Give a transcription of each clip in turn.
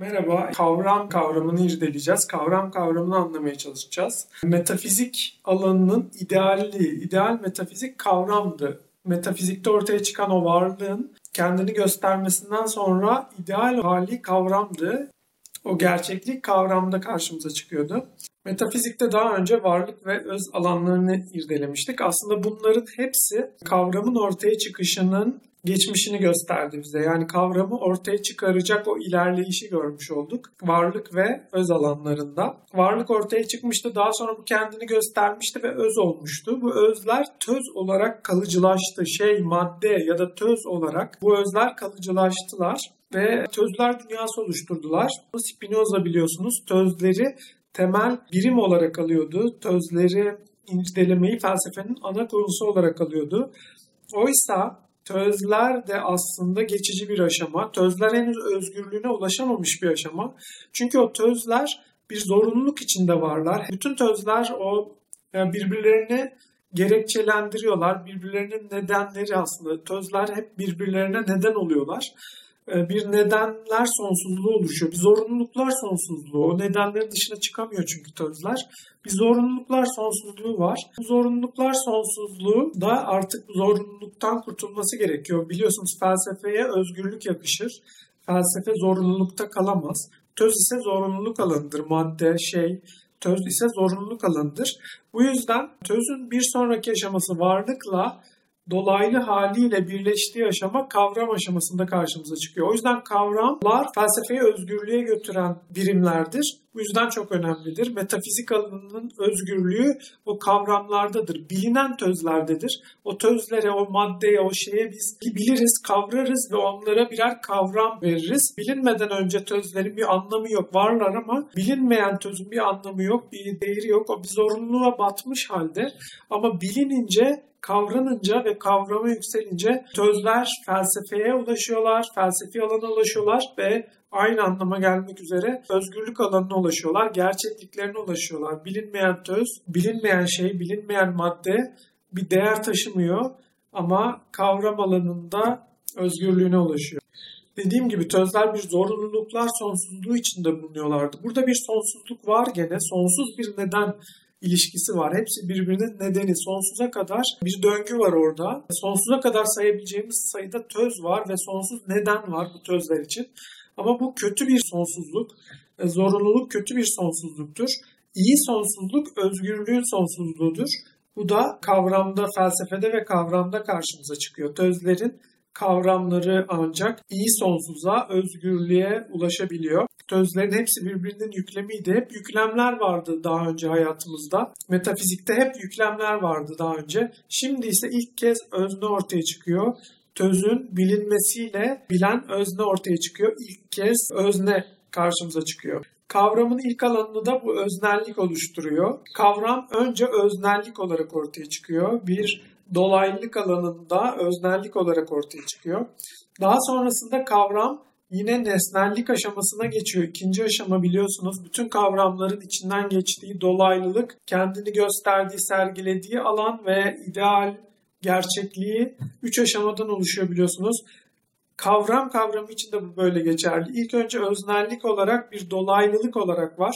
Merhaba, kavram kavramını irdeleyeceğiz. Kavram kavramını anlamaya çalışacağız. Metafizik alanının idealliği, ideal metafizik kavramdı. Metafizikte ortaya çıkan o varlığın kendini göstermesinden sonra ideal hali kavramdı. O gerçeklik kavramda karşımıza çıkıyordu. Metafizikte daha önce varlık ve öz alanlarını irdelemiştik. Aslında bunların hepsi kavramın ortaya çıkışının geçmişini gösterdi bize. Yani kavramı ortaya çıkaracak o ilerleyişi görmüş olduk. Varlık ve öz alanlarında. Varlık ortaya çıkmıştı. Daha sonra bu kendini göstermişti ve öz olmuştu. Bu özler töz olarak kalıcılaştı. Madde ya da töz olarak bu özler kalıcılaştılar ve tözler dünyası oluşturdular. Spinoza biliyorsunuz tözleri temel birim olarak alıyordu. Tözleri incelemeyi felsefenin ana konusu olarak alıyordu. Oysa tözler de aslında geçici bir aşama. Tözler henüz özgürlüğüne ulaşamamış bir aşama. Çünkü o tözler bir zorunluluk içinde varlar. Bütün tözler birbirlerini gerekçelendiriyorlar. Birbirlerinin nedenleri aslında. Tözler hep birbirlerine neden oluyorlar. Bir nedenler sonsuzluğu oluşuyor. Bir zorunluluklar sonsuzluğu. O nedenlerin dışına çıkamıyor çünkü tözler. Bir zorunluluklar sonsuzluğu var. Bu zorunluluklar sonsuzluğu da artık zorunluluktan kurtulması gerekiyor. Biliyorsunuz felsefeye özgürlük yakışır. Felsefe zorunlulukta kalamaz. Töz ise zorunluluk alanıdır. Töz ise zorunluluk alanıdır. Bu yüzden tözün bir sonraki aşaması varlıkla dolaylı haliyle birleştiği aşama kavram aşamasında karşımıza çıkıyor. O yüzden kavramlar felsefeyi özgürlüğe götüren birimlerdir. Bu yüzden çok önemlidir. Metafizik alanının özgürlüğü o kavramlardadır. Bilinen tözlerdedir. O tözlere, o maddeye, o şeye biz biliriz, kavrarız ve onlara birer kavram veririz. Bilinmeden önce tözlerin bir anlamı yok. Varlar ama bilinmeyen tözün bir anlamı yok, bir değeri yok. O bir zorunluluğa batmış halde ama bilinince, kavranınca ve kavrama yükselince tözler felsefeye ulaşıyorlar, felsefi alana ulaşıyorlar ve aynı anlama gelmek üzere özgürlük alanına ulaşıyorlar, gerçekliklerine ulaşıyorlar. Bilinmeyen töz, bilinmeyen şey, bilinmeyen madde bir değer taşımıyor ama kavram alanında özgürlüğüne ulaşıyor. Dediğim gibi tözler bir zorunluluklar sonsuzluğu içinde bulunuyorlardı. Burada bir sonsuzluk var gene, sonsuz bir neden ilişkisi var. Hepsi birbirinin nedeni. Sonsuza kadar bir döngü var orada. Sonsuza kadar sayabileceğimiz sayıda töz var ve sonsuz neden var bu tözler için. Ama bu kötü bir sonsuzluk. Zorunluluk kötü bir sonsuzluktur. İyi sonsuzluk özgürlüğün sonsuzluğudur. Bu da kavramda, felsefede ve kavramda karşımıza çıkıyor. Tözlerin kavramları ancak iyi sonsuza, özgürlüğe ulaşabiliyor. Tözlerin hepsi birbirinin yüklemiydi. Hep yüklemler vardı daha önce hayatımızda. Metafizikte hep yüklemler vardı daha önce. Şimdi ise ilk kez özne ortaya çıkıyor. Tözün bilinmesiyle bilen özne ortaya çıkıyor. İlk kez özne karşımıza çıkıyor. Kavramın ilk alanını da bu öznellik oluşturuyor. Kavram önce öznellik olarak ortaya çıkıyor. Bir dolaylılık alanında öznellik olarak ortaya çıkıyor. Daha sonrasında kavram yine nesnellik aşamasına geçiyor. İkinci aşama biliyorsunuz bütün kavramların içinden geçtiği dolaylılık, kendini gösterdiği, sergilediği alan ve ideal gerçekliği 3 aşamadan oluşuyor biliyorsunuz. Kavram kavramı için de bu böyle geçerli. İlk önce öznellik olarak bir dolaylılık olarak var.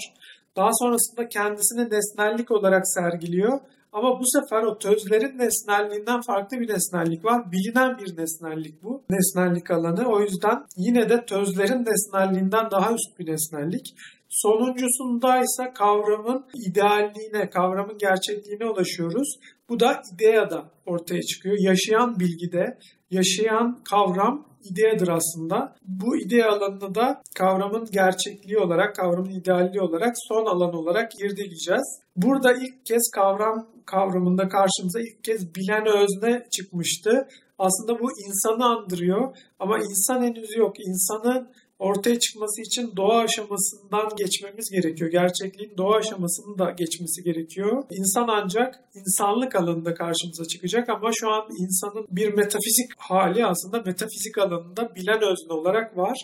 Daha sonrasında kendisini nesnellik olarak sergiliyor. Ama bu sefer o tözlerin nesnelliğinden farklı bir nesnellik var. Bilinen bir nesnellik bu. Nesnellik alanı. O yüzden yine de tözlerin nesnelliğinden daha üst bir nesnellik. Sonuncusunda ise kavramın idealliğine, kavramın gerçekliğine ulaşıyoruz. Bu da ideada ortaya çıkıyor. Yaşayan bilgide, yaşayan kavram ideadır aslında. Bu idea alanını da kavramın gerçekliği olarak, kavramın idealliği olarak son alan olarak irdeleyeceğiz. Burada ilk kez kavram kavramında karşımıza ilk kez bilen özne çıkmıştı. Aslında bu insanı andırıyor ama insan henüz yok. İnsanın ortaya çıkması için doğa aşamasından geçmemiz gerekiyor. Gerçekliğin doğa aşamasının da geçmesi gerekiyor. İnsan ancak insanlık alanında karşımıza çıkacak ama şu an insanın bir metafizik hali aslında metafizik alanında bilen özne olarak var.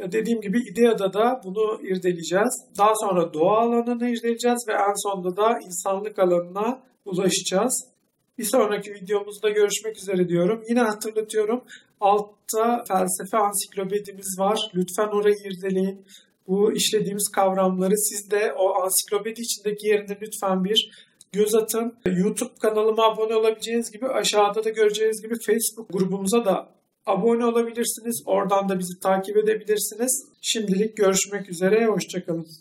Dediğim gibi ideada da bunu irdeleyeceğiz. Daha sonra doğa alanını irdeleyeceğiz ve en sonunda da insanlık alanına ulaşacağız. Bir sonraki videomuzda görüşmek üzere diyorum. Yine hatırlatıyorum. Altta felsefe ansiklopedimiz var. Lütfen orayı irdeleyin. bu işlediğimiz kavramları siz de o ansiklopedi içindeki yerinde lütfen bir göz atın. YouTube kanalıma abone olabileceğiniz gibi aşağıda da göreceğiniz gibi Facebook grubumuza da abone olabilirsiniz. Oradan da bizi takip edebilirsiniz. Şimdilik görüşmek üzere. Hoşça kalın.